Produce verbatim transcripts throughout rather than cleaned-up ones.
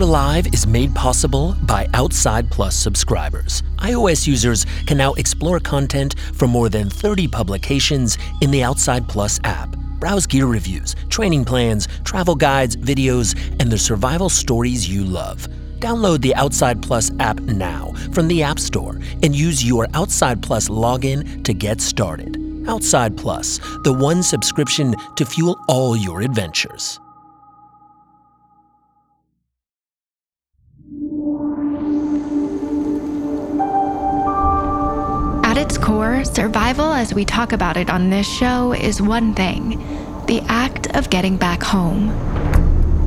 Out Alive is made possible by Outside Plus subscribers. iOS users can now explore content from more than thirty publications in the Outside Plus app. Browse gear reviews, training plans, travel guides, videos, and the survival stories you love. Download the Outside Plus app now from the App Store and use your Outside Plus login to get started. Outside Plus, the one subscription to fuel all your adventures. At its core, survival, as we talk about it on this show, is one thing: the act of getting back home.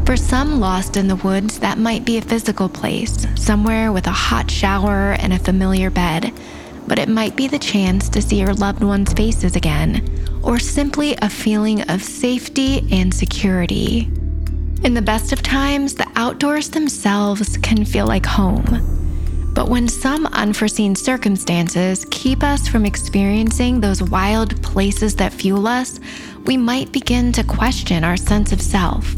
For some lost in the woods, that might be a physical place, somewhere with a hot shower and a familiar bed, but it might be the chance to see your loved ones' faces again, or simply a feeling of safety and security. In the best of times, the outdoors themselves can feel like home, but when some unforeseen circumstances keep us from experiencing those wild places that fuel us, we might begin to question our sense of self.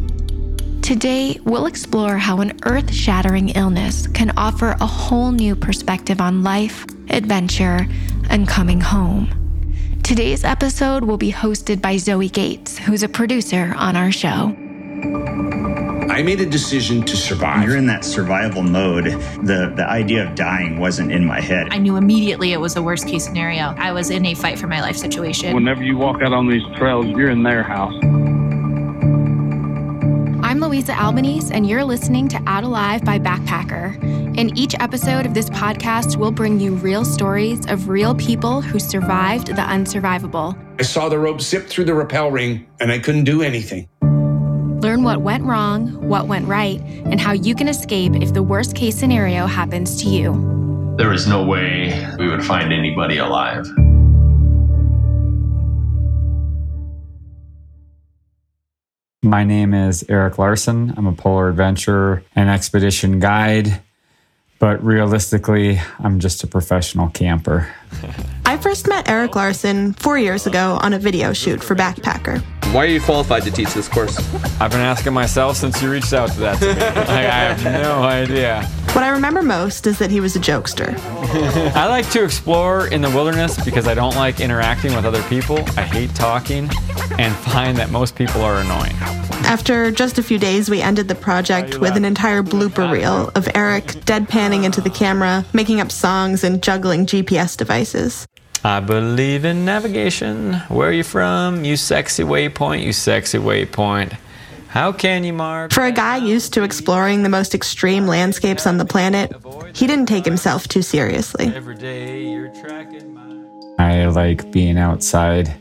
Today, we'll explore how an earth-shattering illness can offer a whole new perspective on life, adventure, and coming home. Today's episode will be hosted by Zoe Gates, who's a producer on our show. I made a decision to survive. You're in that survival mode. The the idea of dying wasn't in my head. I knew immediately it was the worst case scenario. I was in a fight for my life situation. Whenever you walk out on these trails, you're in their house. I'm Louisa Albanese, and you're listening to Out Alive by Backpacker. In each episode of this podcast, we'll bring you real stories of real people who survived the unsurvivable. I saw the rope zip through the rappel ring, and I couldn't do anything. Learn what went wrong, what went right, and how you can escape if the worst-case scenario happens to you. There is no way we would find anybody alive. My name is Eric Larsen. I'm a polar adventurer and expedition guide, but realistically, I'm just a professional camper. I first met Eric Larsen four years ago on a video shoot for Backpacker. Why are you qualified to teach this course? I've been asking myself since you reached out to that to me. Like, I have no idea. What I remember most is that he was a jokester. I like to explore in the wilderness because I don't like interacting with other people. I hate talking and find that most people are annoying. After just a few days, we ended the project with an entire blooper reel of Eric deadpanning into the camera, making up songs, and juggling G P S devices. I believe in navigation. Where are you from? You sexy waypoint, you sexy waypoint. How can you mark? For a guy used to exploring the most extreme landscapes on the planet, he didn't take himself too seriously. I like being outside,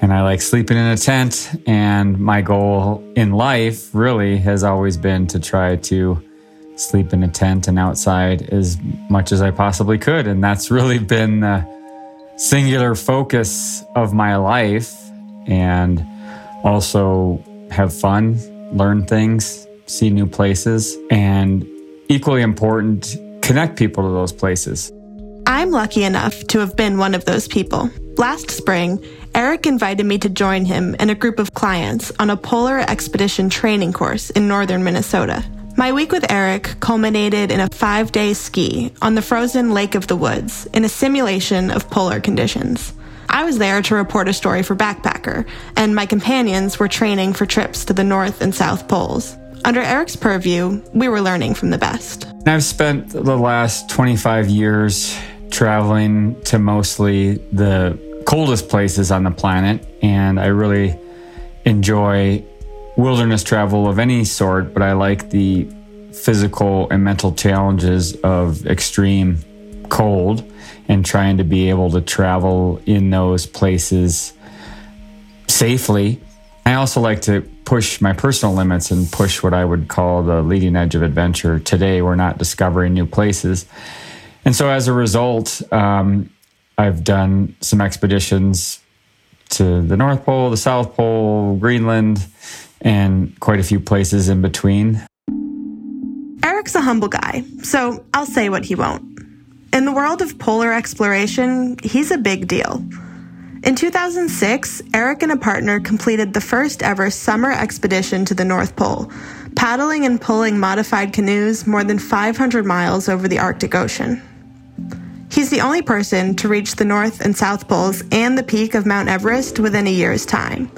and I like sleeping in a tent, and my goal in life really has always been to try to sleep in a tent and outside as much as I possibly could, and that's really been the singular focus of my life, and also have fun, learn things, see new places, and equally important, connect people to those places. I'm lucky enough to have been one of those people. Last spring, Eric invited me to join him and a group of clients on a polar expedition training course in northern Minnesota. My week with Eric culminated in a five-day ski on the frozen Lake of the Woods in a simulation of polar conditions. I was there to report a story for Backpacker, and my companions were training for trips to the North and South Poles. Under Eric's purview, we were learning from the best. I've spent the last twenty-five years traveling to mostly the coldest places on the planet, and I really enjoy wilderness travel of any sort, but I like the physical and mental challenges of extreme cold and trying to be able to travel in those places safely. I also like to push my personal limits and push what I would call the leading edge of adventure. Today, we're not discovering new places. And so as a result, um, I've done some expeditions to the North Pole, the South Pole, Greenland, and quite a few places in between. Eric's a humble guy, so I'll say what he won't. In the world of polar exploration, he's a big deal. In two thousand six, Eric and a partner completed the first ever summer expedition to the North Pole, paddling and pulling modified canoes more than five hundred miles over the Arctic Ocean. He's the only person to reach the North and South Poles and the peak of Mount Everest within a year's time.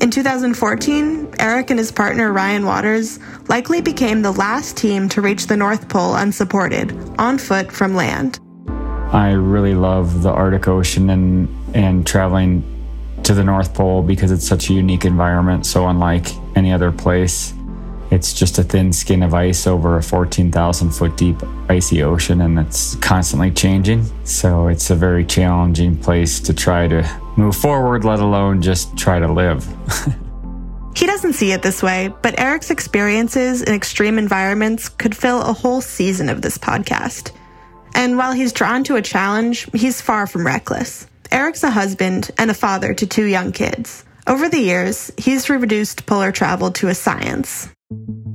In two thousand fourteen, Eric and his partner Ryan Waters likely became the last team to reach the North Pole unsupported, on foot from land. I really love the Arctic Ocean and, and traveling to the North Pole because it's such a unique environment, so unlike any other place. It's just a thin skin of ice over a fourteen thousand foot deep icy ocean, and it's constantly changing. So it's a very challenging place to try to move forward, let alone just try to live. He doesn't see it this way, but Eric's experiences in extreme environments could fill a whole season of this podcast. And while he's drawn to a challenge, he's far from reckless. Eric's a husband and a father to two young kids. Over the years, he's reduced polar travel to a science.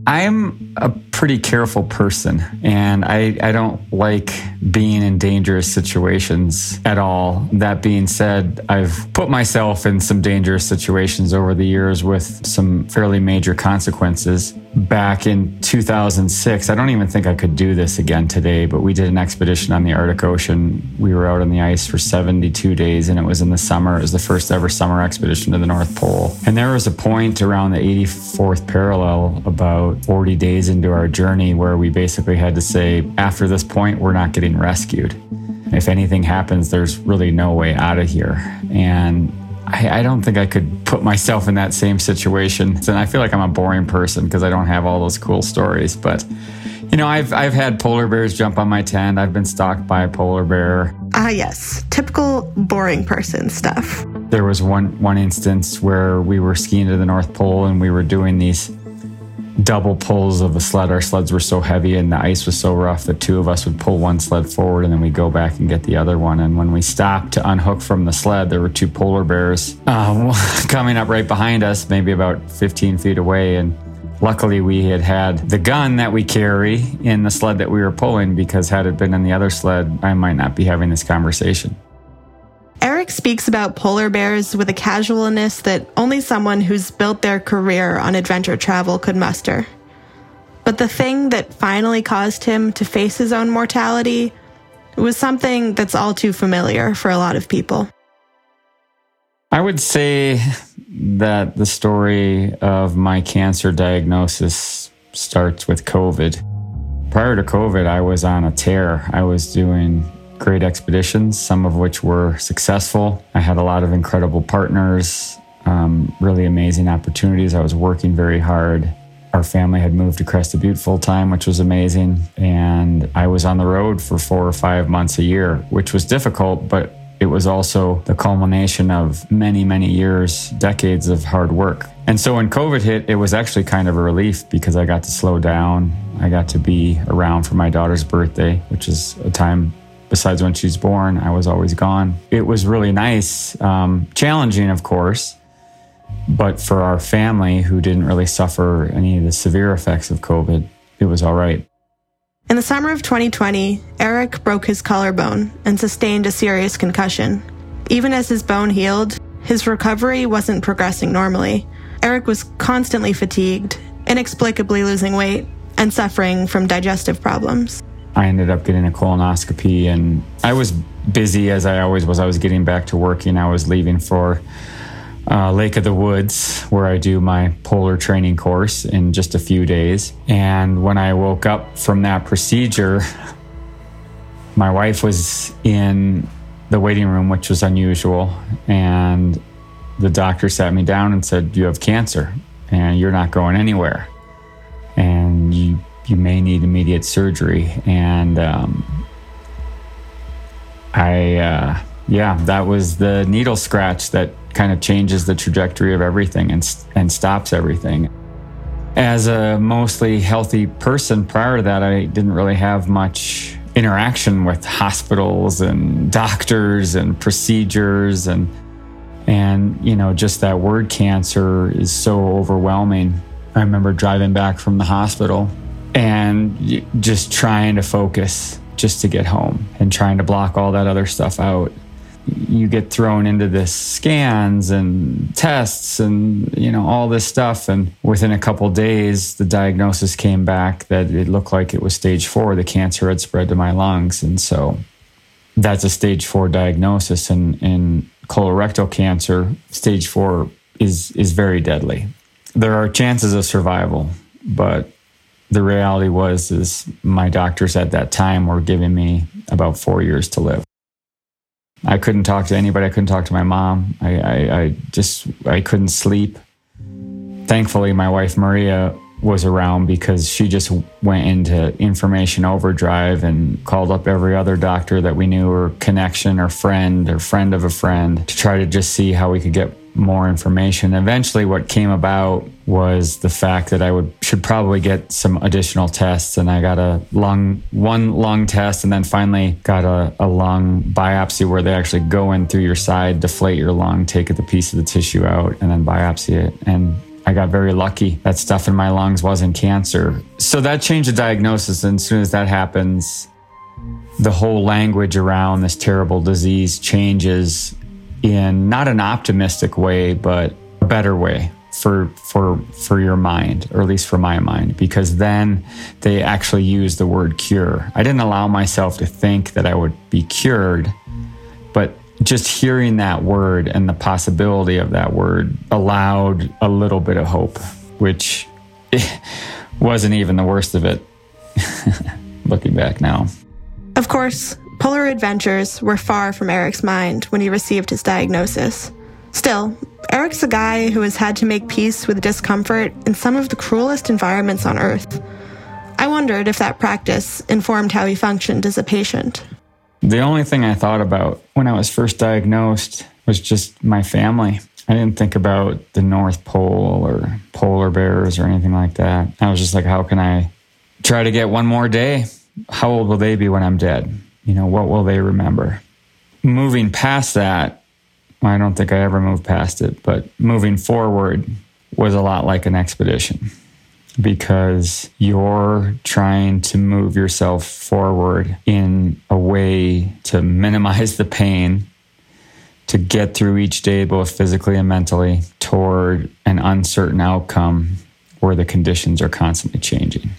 I'm a pretty careful person, and I, I don't like being in dangerous situations at all. That being said, I've put myself in some dangerous situations over the years with some fairly major consequences. Back in two thousand six, I don't even think I could do this again today, but we did an expedition on the Arctic Ocean. We were out on the ice for seventy-two days, and it was in the summer. It was the first ever summer expedition to the North Pole. And there was a point around the eighty-fourth parallel, about forty days into our journey, where we basically had to say, after this point, we're not getting rescued. If anything happens, there's really no way out of here. And I, I don't think I could put myself in that same situation. And I feel like I'm a boring person because I don't have all those cool stories. But, you know, I've I've had polar bears jump on my tent. I've been stalked by a polar bear. Ah, yes. Typical boring person stuff. There was one, one instance where we were skiing to the North Pole, and we were doing these double pulls of a sled. Our sleds were so heavy and the ice was so rough that two of us would pull one sled forward and then we'd go back and get the other one. And when we stopped to unhook from the sled, there were two polar bears um, coming up right behind us, maybe about fifteen feet away. And luckily we had had the gun that we carry in the sled that we were pulling, because had it been in the other sled, I might not be having this conversation. Eric speaks about polar bears with a casualness that only someone who's built their career on adventure travel could muster. But the thing that finally caused him to face his own mortality was something that's all too familiar for a lot of people. I would say that the story of my cancer diagnosis starts with COVID. Prior to COVID, I was on a tear. I was doing great expeditions, some of which were successful. I had a lot of incredible partners, um, really amazing opportunities. I was working very hard. Our family had moved to Crested Butte full-time, which was amazing. And I was on the road for four or five months a year, which was difficult, but it was also the culmination of many, many years, decades of hard work. And so when COVID hit, it was actually kind of a relief because I got to slow down. I got to be around for my daughter's birthday, which is a time besides when she's born, I was always gone. It was really nice, um, challenging, of course, but for our family who didn't really suffer any of the severe effects of COVID, it was all right. In the summer of twenty twenty, Eric broke his collarbone and sustained a serious concussion. Even as his bone healed, his recovery wasn't progressing normally. Eric was constantly fatigued, inexplicably losing weight, and suffering from digestive problems. I ended up getting a colonoscopy, and I was busy as I always was. I was getting back to working. I was leaving for uh, Lake of the Woods, where I do my polar training course, in just a few days. And when I woke up from that procedure, my wife was in the waiting room, which was unusual. And the doctor sat me down and said, "You have cancer, and you're not going anywhere. And you You may need immediate surgery." And um, I, uh, yeah, that was the needle scratch that kind of changes the trajectory of everything and and stops everything. As a mostly healthy person prior to that, I didn't really have much interaction with hospitals and doctors and procedures. And, and you know, just that word cancer is so overwhelming. I remember driving back from the hospital and just trying to focus just to get home and trying to block all that other stuff out. you get thrown into this scans and tests and, you know, all this stuff. And within a couple of days, the diagnosis came back that it looked like it was stage four. The cancer had spread to my lungs. And so that's a stage four diagnosis. And in colorectal cancer, stage four is is very deadly. There are chances of survival, but the reality was is my doctors at that time were giving me about four years to live. I couldn't talk to anybody. I couldn't talk to my mom. I, I, I just, I couldn't sleep. Thankfully, my wife, Maria, was around because she just went into information overdrive and called up every other doctor that we knew or connection or friend or friend of a friend to try to just see how we could get more information. Eventually, what came about was the fact that I would should probably get some additional tests, and I got a lung one lung test, and then finally got a, a lung biopsy where they actually go in through your side, deflate your lung, take the piece of the tissue out, and then biopsy it. And I got very lucky that stuff in my lungs wasn't cancer. So that changed the diagnosis, and as soon as that happens, the whole language around this terrible disease changes in not an optimistic way, but a better way for for for your mind, or at least for my mind, because then they actually use the word cure. I didn't allow myself to think that I would be cured, but just hearing that word and the possibility of that word allowed a little bit of hope, which wasn't even the worst of it, looking back now. Of course, polar adventures were far from Eric's mind when he received his diagnosis. Still, Eric's a guy who has had to make peace with discomfort in some of the cruelest environments on Earth. I wondered if that practice informed how he functioned as a patient. The only thing I thought about when I was first diagnosed was just my family. I didn't think about the North Pole or polar bears or anything like that. I was just like, how can I try to get one more day? How old will they be when I'm dead? You know, what will they remember? Moving past that, well, I don't think I ever moved past it, but moving forward was a lot like an expedition, because you're trying to move yourself forward in a way to minimize the pain, to get through each day, both physically and mentally, toward an uncertain outcome where the conditions are constantly changing.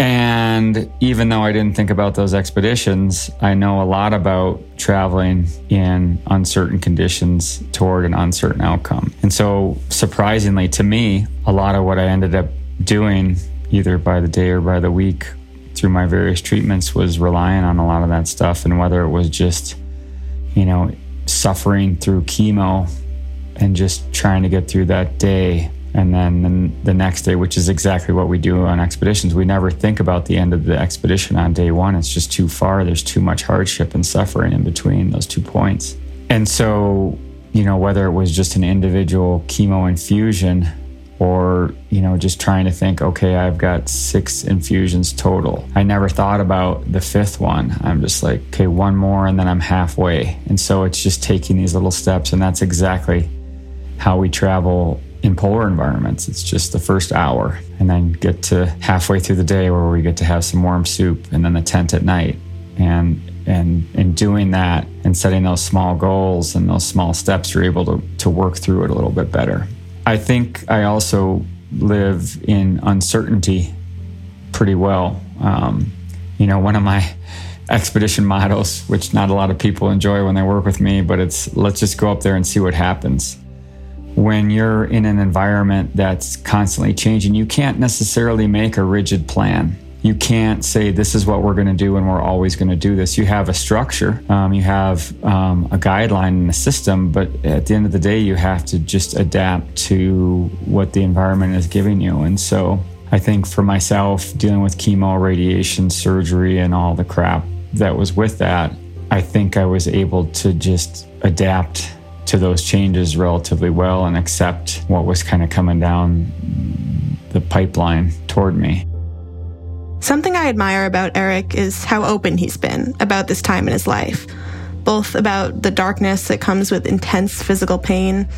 And even though I didn't think about those expeditions, I know a lot about traveling in uncertain conditions toward an uncertain outcome. And so, surprisingly to me, a lot of what I ended up doing, either by the day or by the week, through my various treatments, was relying on a lot of that stuff. And whether it was just, you know, suffering through chemo and just trying to get through that day, and then the next day, which is exactly what we do on expeditions. We never think about the end of the expedition on day one. It's just too far. There's too much hardship and suffering in between those two points. And so, you know, whether it was just an individual chemo infusion or, you know, just trying to think, okay, I've got six infusions total. I never thought about the fifth one. I'm just like, okay, one more and then I'm halfway. And so it's just taking these little steps, and that's exactly how we travel in polar environments. It's just the first hour, and then get to halfway through the day where we get to have some warm soup, and then the tent at night. And and in doing that and setting those small goals and those small steps, you're able to, to work through it a little bit better. I think I also live in uncertainty pretty well. Um, you know, one of my expedition mottos, which not a lot of people enjoy when they work with me, but it's, let's just go up there and see what happens. When you're in an environment that's constantly changing, you can't necessarily make a rigid plan. You can't say, this is what we're going to do and we're always going to do this. You have a structure, um, you have um, a guideline and a system, but at the end of the day, you have to just adapt to what the environment is giving you. And so I think for myself, dealing with chemo, radiation, surgery, and all the crap that was with that, I think I was able to just adapt to those changes relatively well and accept what was kind of coming down the pipeline toward me. Something I admire about Eric is how open he's been about this time in his life, both about the darkness that comes with intense physical pain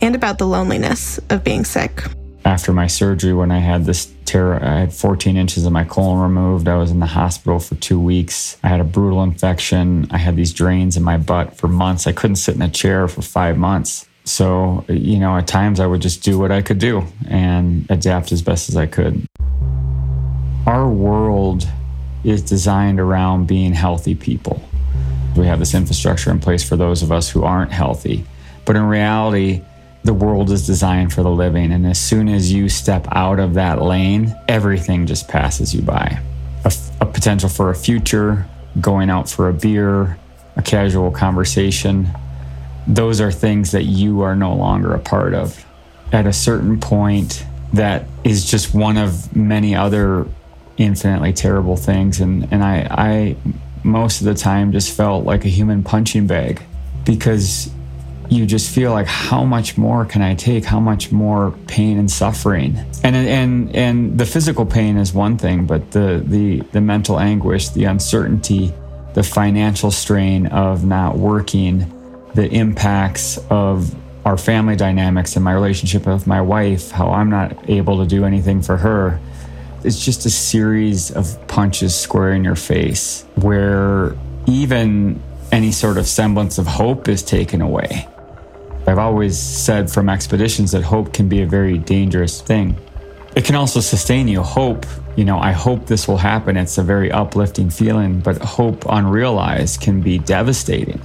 and about the loneliness of being sick. After my surgery, when I had this tear. I had fourteen inches of my colon removed. I was in the hospital for two weeks. I had a brutal infection. I had these drains in my butt for months. I couldn't sit in a chair for five months. So, you know, at times I would just do what I could do and adapt as best as I could. Our world is designed around being healthy people. We have this infrastructure in place for those of us who aren't healthy. But in reality, the world is designed for the living. And as soon as you step out of that lane, everything just passes you by. A, f- a potential for a future, going out for a beer, a casual conversation. Those are things that you are no longer a part of. At a certain point, that is just one of many other infinitely terrible things. And, and I, I, most of the time, just felt like a human punching bag, because you just feel like, how much more can I take? How much more pain and suffering? And and and the physical pain is one thing, but the the the mental anguish, the uncertainty, the financial strain of not working, the impacts of our family dynamics and my relationship with my wife, how I'm not able to do anything for her. It's just a series of punches square in your face where even any sort of semblance of hope is taken away. I've always said from expeditions that hope can be a very dangerous thing. It can also sustain you. Hope, you know, I hope this will happen. It's a very uplifting feeling, but hope unrealized can be devastating.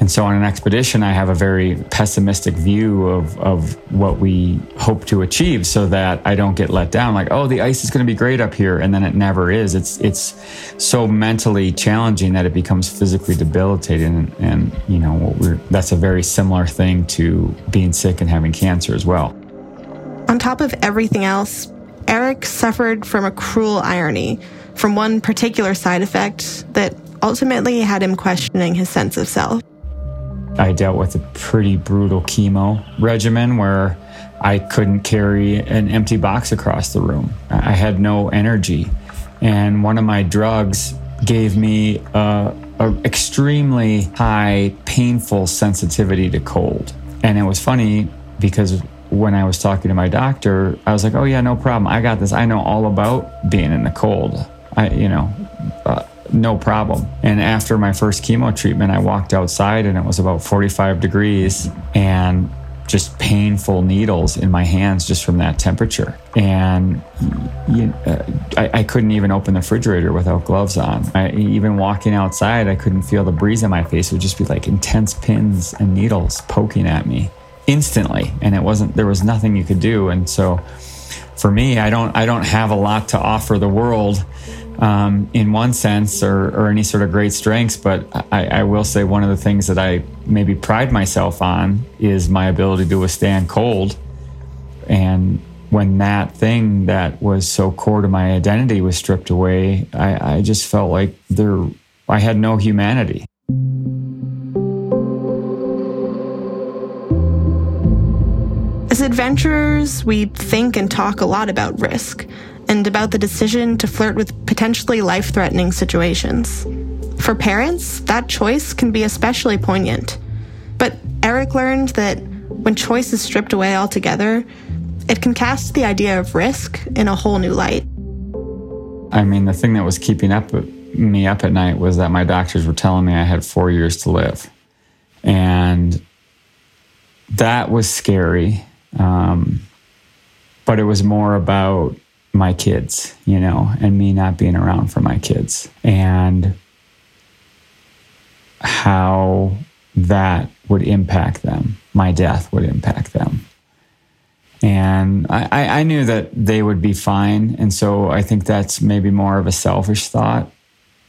And so on an expedition, I have a very pessimistic view of, of what we hope to achieve so that I don't get let down. Like, oh, the ice is going to be great up here. And then it never is. It's it's so mentally challenging that it becomes physically debilitating. And, and you know, what we're, that's a very similar thing to being sick and having cancer as well. On top of everything else, Eric suffered from a cruel irony, from one particular side effect that ultimately had him questioning his sense of self. I dealt with a pretty brutal chemo regimen where I couldn't carry an empty box across the room. I had no energy. And one of my drugs gave me an extremely high, painful sensitivity to cold. And it was funny because when I was talking to my doctor, I was like, oh yeah, no problem. I got this. I know all about being in the cold. I, you know, uh, no problem. And after my first chemo treatment, I walked outside and it was about forty-five degrees and just painful needles in my hands just from that temperature. And you, uh, I, I couldn't even open the refrigerator without gloves on. I, even walking outside, I couldn't feel the breeze in my face. It would just be like intense pins and needles poking at me instantly. And it wasn't, there was nothing you could do. And so for me, I don't, I don't have a lot to offer the world Um, in one sense or, or any sort of great strengths, but I, I will say one of the things that I maybe pride myself on is my ability to withstand cold. And when that thing that was so core to my identity was stripped away, I, I just felt like there I had no humanity. As adventurers, we think and talk a lot about risk, and about the decision to flirt with potentially life-threatening situations. For parents, that choice can be especially poignant. But Eric learned that when choice is stripped away altogether, it can cast the idea of risk in a whole new light. I mean, the thing that was keeping up me up at night was that my doctors were telling me I had four years to live. And that was scary. Um, but it was more about my kids, you know, and me not being around for my kids, and how that would impact them. My death would impact them. And I, I knew that they would be fine. And so I think that's maybe more of a selfish thought,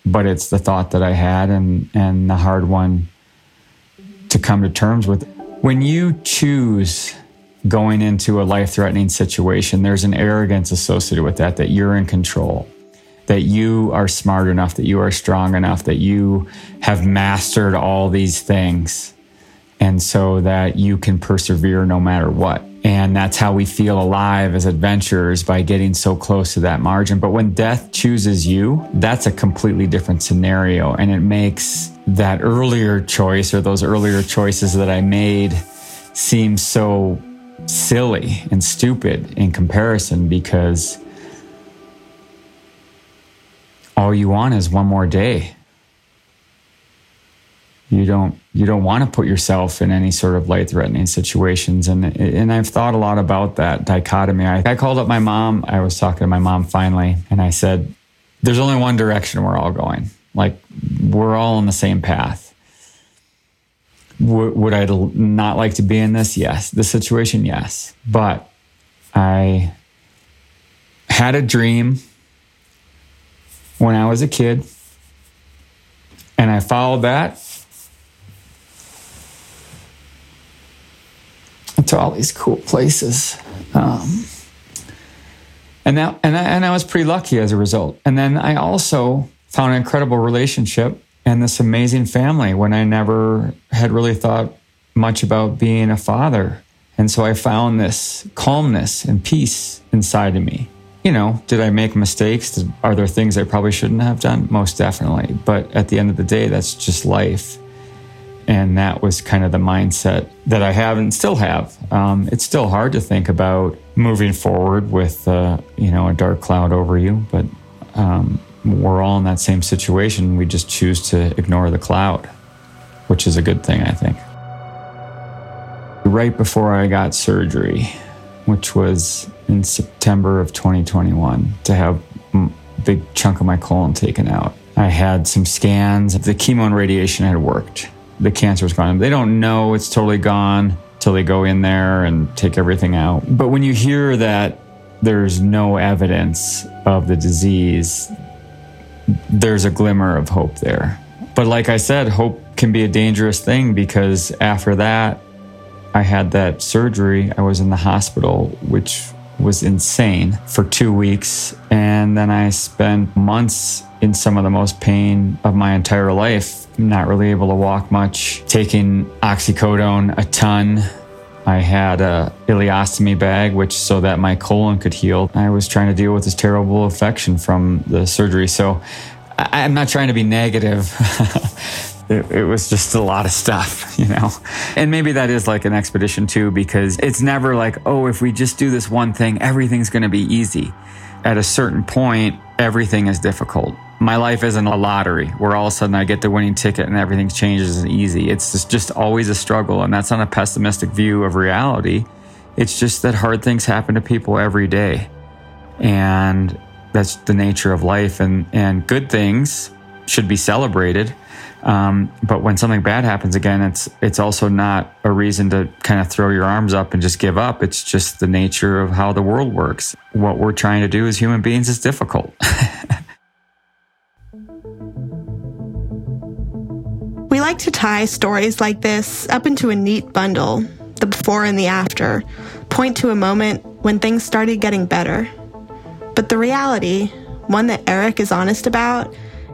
but it's the thought that I had and, and the hard one to come to terms with. When you choose going into a life-threatening situation, there's an arrogance associated with that, that you're in control, that you are smart enough, that you are strong enough, that you have mastered all these things, and so that you can persevere no matter what. And that's how we feel alive as adventurers, by getting so close to that margin. But when death chooses you, that's a completely different scenario, and it makes that earlier choice or those earlier choices that I made seem so silly and stupid in comparison, because all you want is one more day. You don't you don't want to put yourself in any sort of life-threatening situations. And and I've thought a lot about that dichotomy. I, I called up my mom. I was talking to my mom finally, and I said, there's only one direction we're all going. Like, we're all on the same path. W- would I not like to be in this? Yes. This situation? Yes. But I had a dream when I was a kid, and I followed that to all these cool places. Um, and that, and I, and I was pretty lucky as a result. And then I also found an incredible relationship and this amazing family when I never had really thought much about being a father. And so I found this calmness and peace inside of me. You know, did I make mistakes? Are there things I probably shouldn't have done? Most definitely. But at the end of the day, that's just life. And that was kind of the mindset that I have and still have. Um, it's still hard to think about moving forward with, uh, you know, a dark cloud over you. But um, we're all in that same situation. We just choose to ignore the cloud, which is a good thing, I think. Right before I got surgery, which was in September of twenty twenty-one, to have a big chunk of my colon taken out, I had some scans. The chemo and radiation had worked. The cancer is gone. They don't know it's totally gone till they go in there and take everything out. But when you hear that there's no evidence of the disease, there's a glimmer of hope there. But like I said, hope can be a dangerous thing, because after that, I had that surgery. I was in the hospital, which was insane, for two weeks. And then I spent months in some of the most pain of my entire life, not really able to walk much, taking oxycodone a ton. I had a ileostomy bag, which so that my colon could heal. I was trying to deal with this terrible infection from the surgery. So I, I'm not trying to be negative. It, it was just a lot of stuff, you know? And maybe that is like an expedition too, because it's never like, oh, if we just do this one thing, everything's gonna be easy. At a certain point, everything is difficult. My life isn't a lottery where all of a sudden I get the winning ticket and everything changes and easy. It's just, just always a struggle, and that's not a pessimistic view of reality. It's just that hard things happen to people every day, and that's the nature of life, and, and good things should be celebrated. Um, but when something bad happens again, it's it's also not a reason to kind of throw your arms up and just give up. It's just the nature of how the world works. What we're trying to do as human beings is difficult. We like to tie stories like this up into a neat bundle, the before and the after, point to a moment when things started getting better. But the reality, one that Eric is honest about,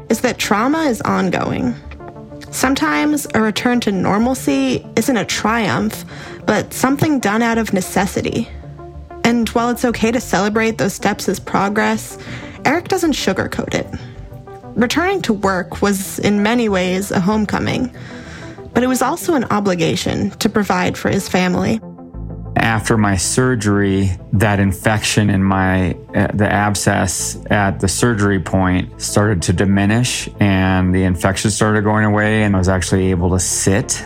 is that trauma is ongoing. Sometimes a return to normalcy isn't a triumph, but something done out of necessity. And while it's okay to celebrate those steps as progress, Eric doesn't sugarcoat it. Returning to work was in many ways a homecoming, but it was also an obligation to provide for his family. After my surgery, that infection in my, uh, the abscess at the surgery point started to diminish, and the infection started going away, and I was actually able to sit.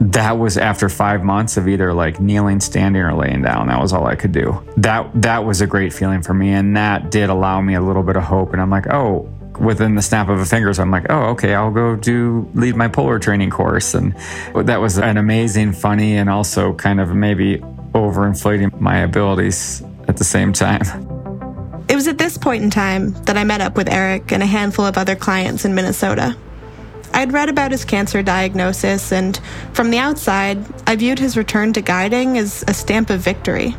That was after five months of either like kneeling, standing, or laying down. That was all I could do. That, that was a great feeling for me, and that did allow me a little bit of hope. And I'm like, oh, within the snap of a finger, so I'm like, oh, okay, I'll go do lead my polar training course. And that was an amazing, funny, and also kind of maybe overinflating my abilities at the same time. It was at this point in time that I met up with Eric and a handful of other clients in Minnesota. I'd read about his cancer diagnosis, and from the outside, I viewed his return to guiding as a stamp of victory.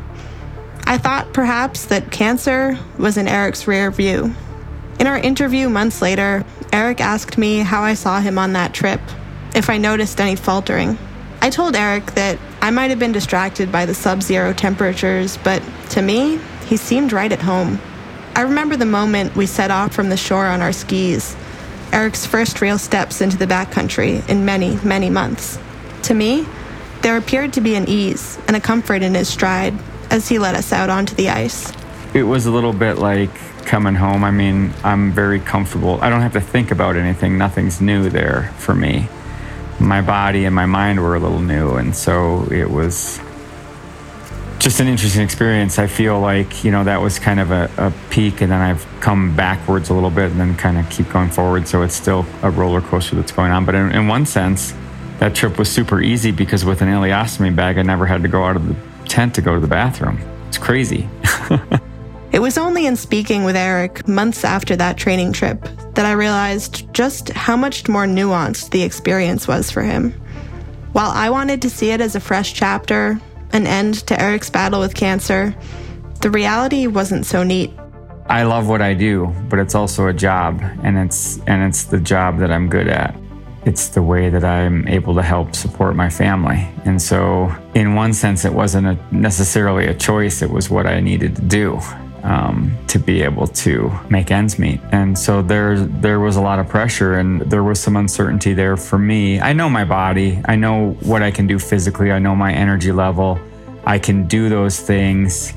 I thought perhaps that cancer was in Eric's rear view. In our interview months later, Eric asked me how I saw him on that trip, if I noticed any faltering. I told Eric that I might have been distracted by the sub-zero temperatures, but to me, he seemed right at home. I remember the moment we set off from the shore on our skis, Eric's first real steps into the backcountry in many, many months. To me, there appeared to be an ease and a comfort in his stride as he led us out onto the ice. it was a little bit like coming home. I mean, I'm very comfortable. I don't have to think about anything. Nothing's new there for me. My body and my mind were a little new, and so it was just an interesting experience. I feel like, you know, that was kind of a, a peak, and then I've come backwards a little bit and then kind of keep going forward. So it's still a roller coaster that's going on. But in, in one sense, that trip was super easy because with an ileostomy bag, I never had to go out of the tent to go to the bathroom. It's crazy. It was only in speaking with Eric months after that training trip that I realized just how much more nuanced the experience was for him. While I wanted to see it as a fresh chapter, an end to Eric's battle with cancer, the reality wasn't so neat. I love what I do, but it's also a job, and it's and it's the job that I'm good at. It's the way that I'm able to help support my family. And so in one sense, it wasn't a, necessarily a choice. It was what I needed to do. Um, to be able to make ends meet. And so there, there was a lot of pressure, and there was some uncertainty there for me. I know my body. I know what I can do physically. I know my energy level. I can do those things.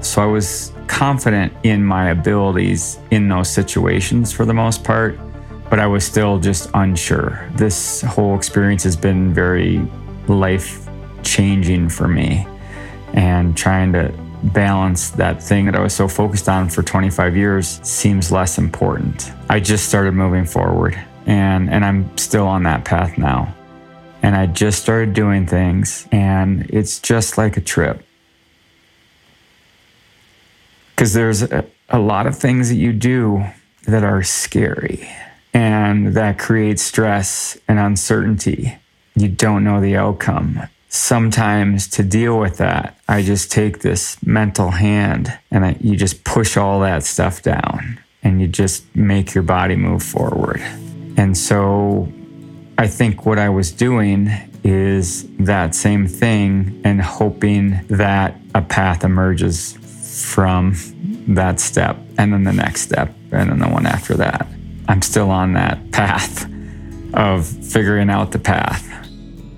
So I was confident in my abilities in those situations for the most part, but I was still just unsure. This whole experience has been very life-changing for me, and trying to balance that thing that I was so focused on for twenty-five years seems less important. I just started moving forward, and, and I'm still on that path now. And I just started doing things, and it's just like a trip. Because there's a, a lot of things that you do that are scary, and that creates stress and uncertainty. You don't know the outcome. Sometimes to deal with that, I just take this mental hand, and I, you just push all that stuff down, and you just make your body move forward. And so I think what I was doing is that same thing, and hoping that a path emerges from that step, and then the next step, and then the one after that. I'm still on that path of figuring out the path.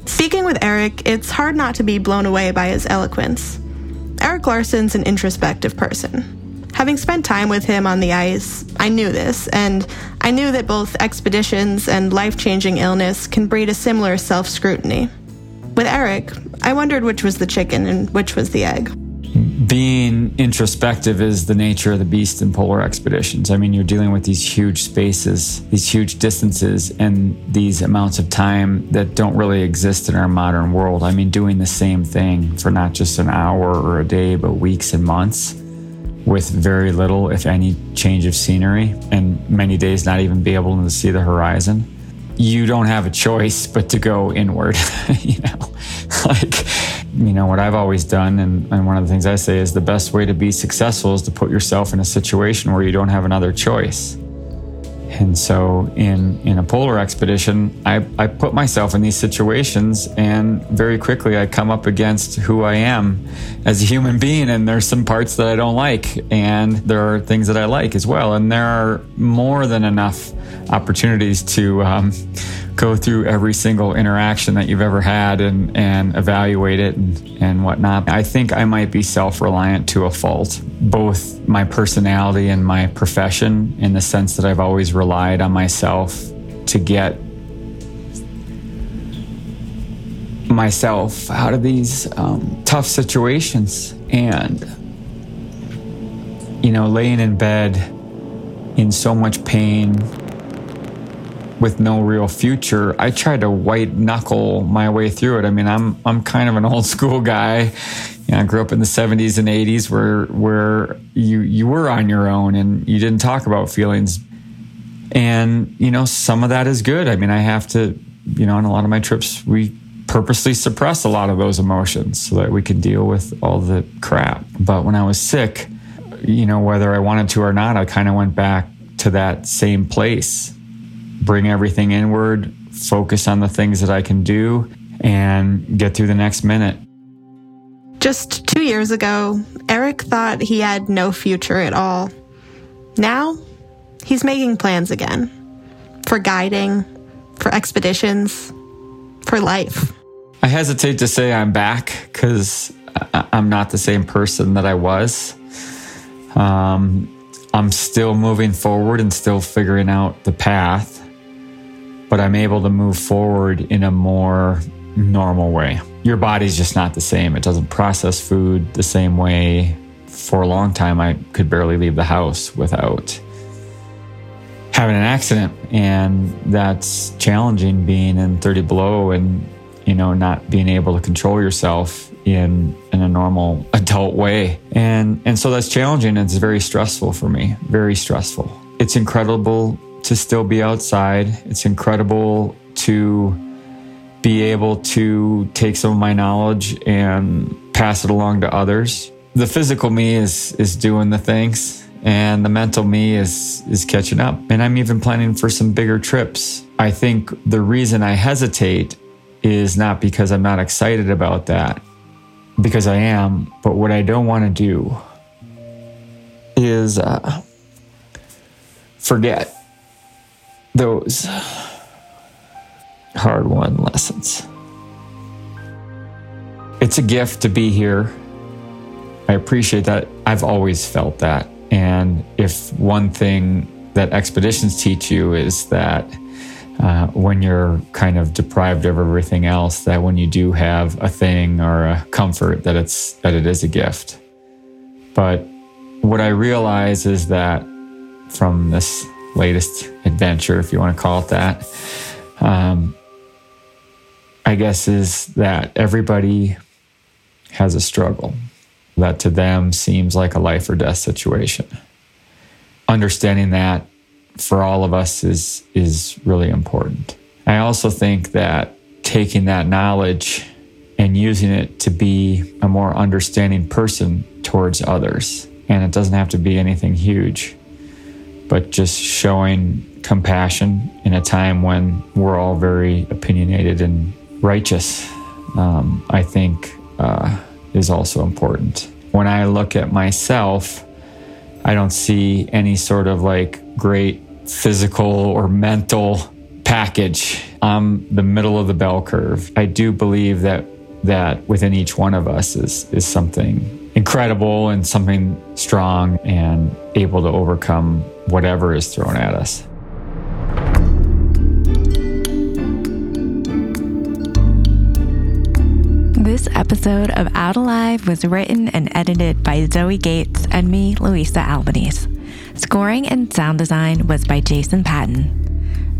Speaking with Eric, it's hard not to be blown away by his eloquence. Eric Larsen's an introspective person. Having spent time with him on the ice, I knew this, and I knew that both expeditions and life-changing illness can breed a similar self-scrutiny. With Eric, I wondered which was the chicken and which was the egg. Being introspective is the nature of the beast in polar expeditions. I mean, you're dealing with these huge spaces, these huge distances, and these amounts of time that don't really exist in our modern world. I mean, doing the same thing for not just an hour or a day, but weeks and months with very little, if any, change of scenery, and many days not even be able to see the horizon. You don't have a choice but to go inward, you know, like, you know, what I've always done, and, and one of the things I say is the best way to be successful is to put yourself in a situation where you don't have another choice. And so in, in a polar expedition, I, I put myself in these situations, and very quickly I come up against who I am as a human being, and there's some parts that I don't like, and there are things that I like as well. And there are more than enough opportunities to um, go through every single interaction that you've ever had, and, and evaluate it and, and whatnot. I think I might be self-reliant to a fault, both my personality and my profession, in the sense that I've always relied on myself to get myself out of these um, tough situations. And, you know, laying in bed in so much pain, with no real future, I tried to white knuckle my way through it. I mean, I'm I'm kind of an old school guy. You know, I grew up in the seventies and eighties where where you you were on your own and you didn't talk about feelings. And, you know, some of that is good. I mean, I have to, you know, on a lot of my trips, we purposely suppress a lot of those emotions so that we can deal with all the crap. But when I was sick, you know, whether I wanted to or not, I kind of went back to that same place. Bring everything inward, focus on the things that I can do, and get through the next minute. Just two years ago, Eric thought he had no future at all. Now, he's making plans again. For guiding, for expeditions, for life. I hesitate to say I'm back, because I'm not the same person that I was. Um, I'm still moving forward and still figuring out the path, but I'm able to move forward in a more normal way. Your body's just not the same. It doesn't process food the same way. For a long time, I could barely leave the house without having an accident. And that's challenging, being in thirty below and, you know, not being able to control yourself in in a normal adult way. And and so that's challenging. It's very stressful for me, very stressful. It's incredible to still be outside. It's incredible to be able to take some of my knowledge and pass it along to others. The physical me is is doing the things, and the mental me is is catching up. And I'm even planning for some bigger trips. I think the reason I hesitate is not because I'm not excited about that, because I am, but what I don't want to do is uh, forget those hard-won lessons. It's a gift to be here. I appreciate that. I've always felt that. And if one thing that expeditions teach you is that Uh, when you're kind of deprived of everything else, that when you do have a thing or a comfort, that it's that it is a gift. But what I realize is that from this latest adventure, if you want to call it that, um, I guess is that everybody has a struggle that to them seems like a life or death situation. Understanding that for all of us is is really important. I also think that taking that knowledge and using it to be a more understanding person towards others, and it doesn't have to be anything huge, but just showing compassion in a time when we're all very opinionated and righteous, um, I think uh, is also important. When I look at myself, I don't see any sort of like great physical or mental package. I'm the middle of the bell curve. I do believe that that within each one of us is is something incredible and something strong and able to overcome whatever is thrown at us. This episode of Out Alive was written and edited by Zoe Gates and me, Louisa Albanese. Scoring and sound design was by Jason Patton.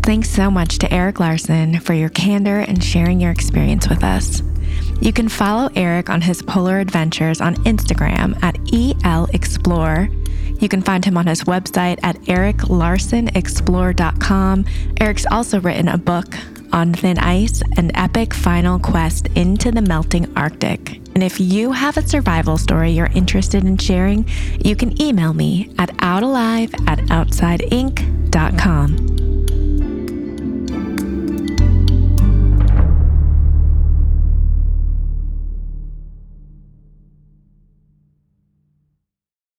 Thanks so much to Eric Larsen for your candor and sharing your experience with us. You can follow Eric on his polar adventures on Instagram at E L Explore. You can find him on his website at eric larsen explore dot com. Eric's also written a book, On Thin Ice, an epic final quest into the melting Arctic. And if you have a survival story you're interested in sharing, you can email me at outalive at outside inc dot com.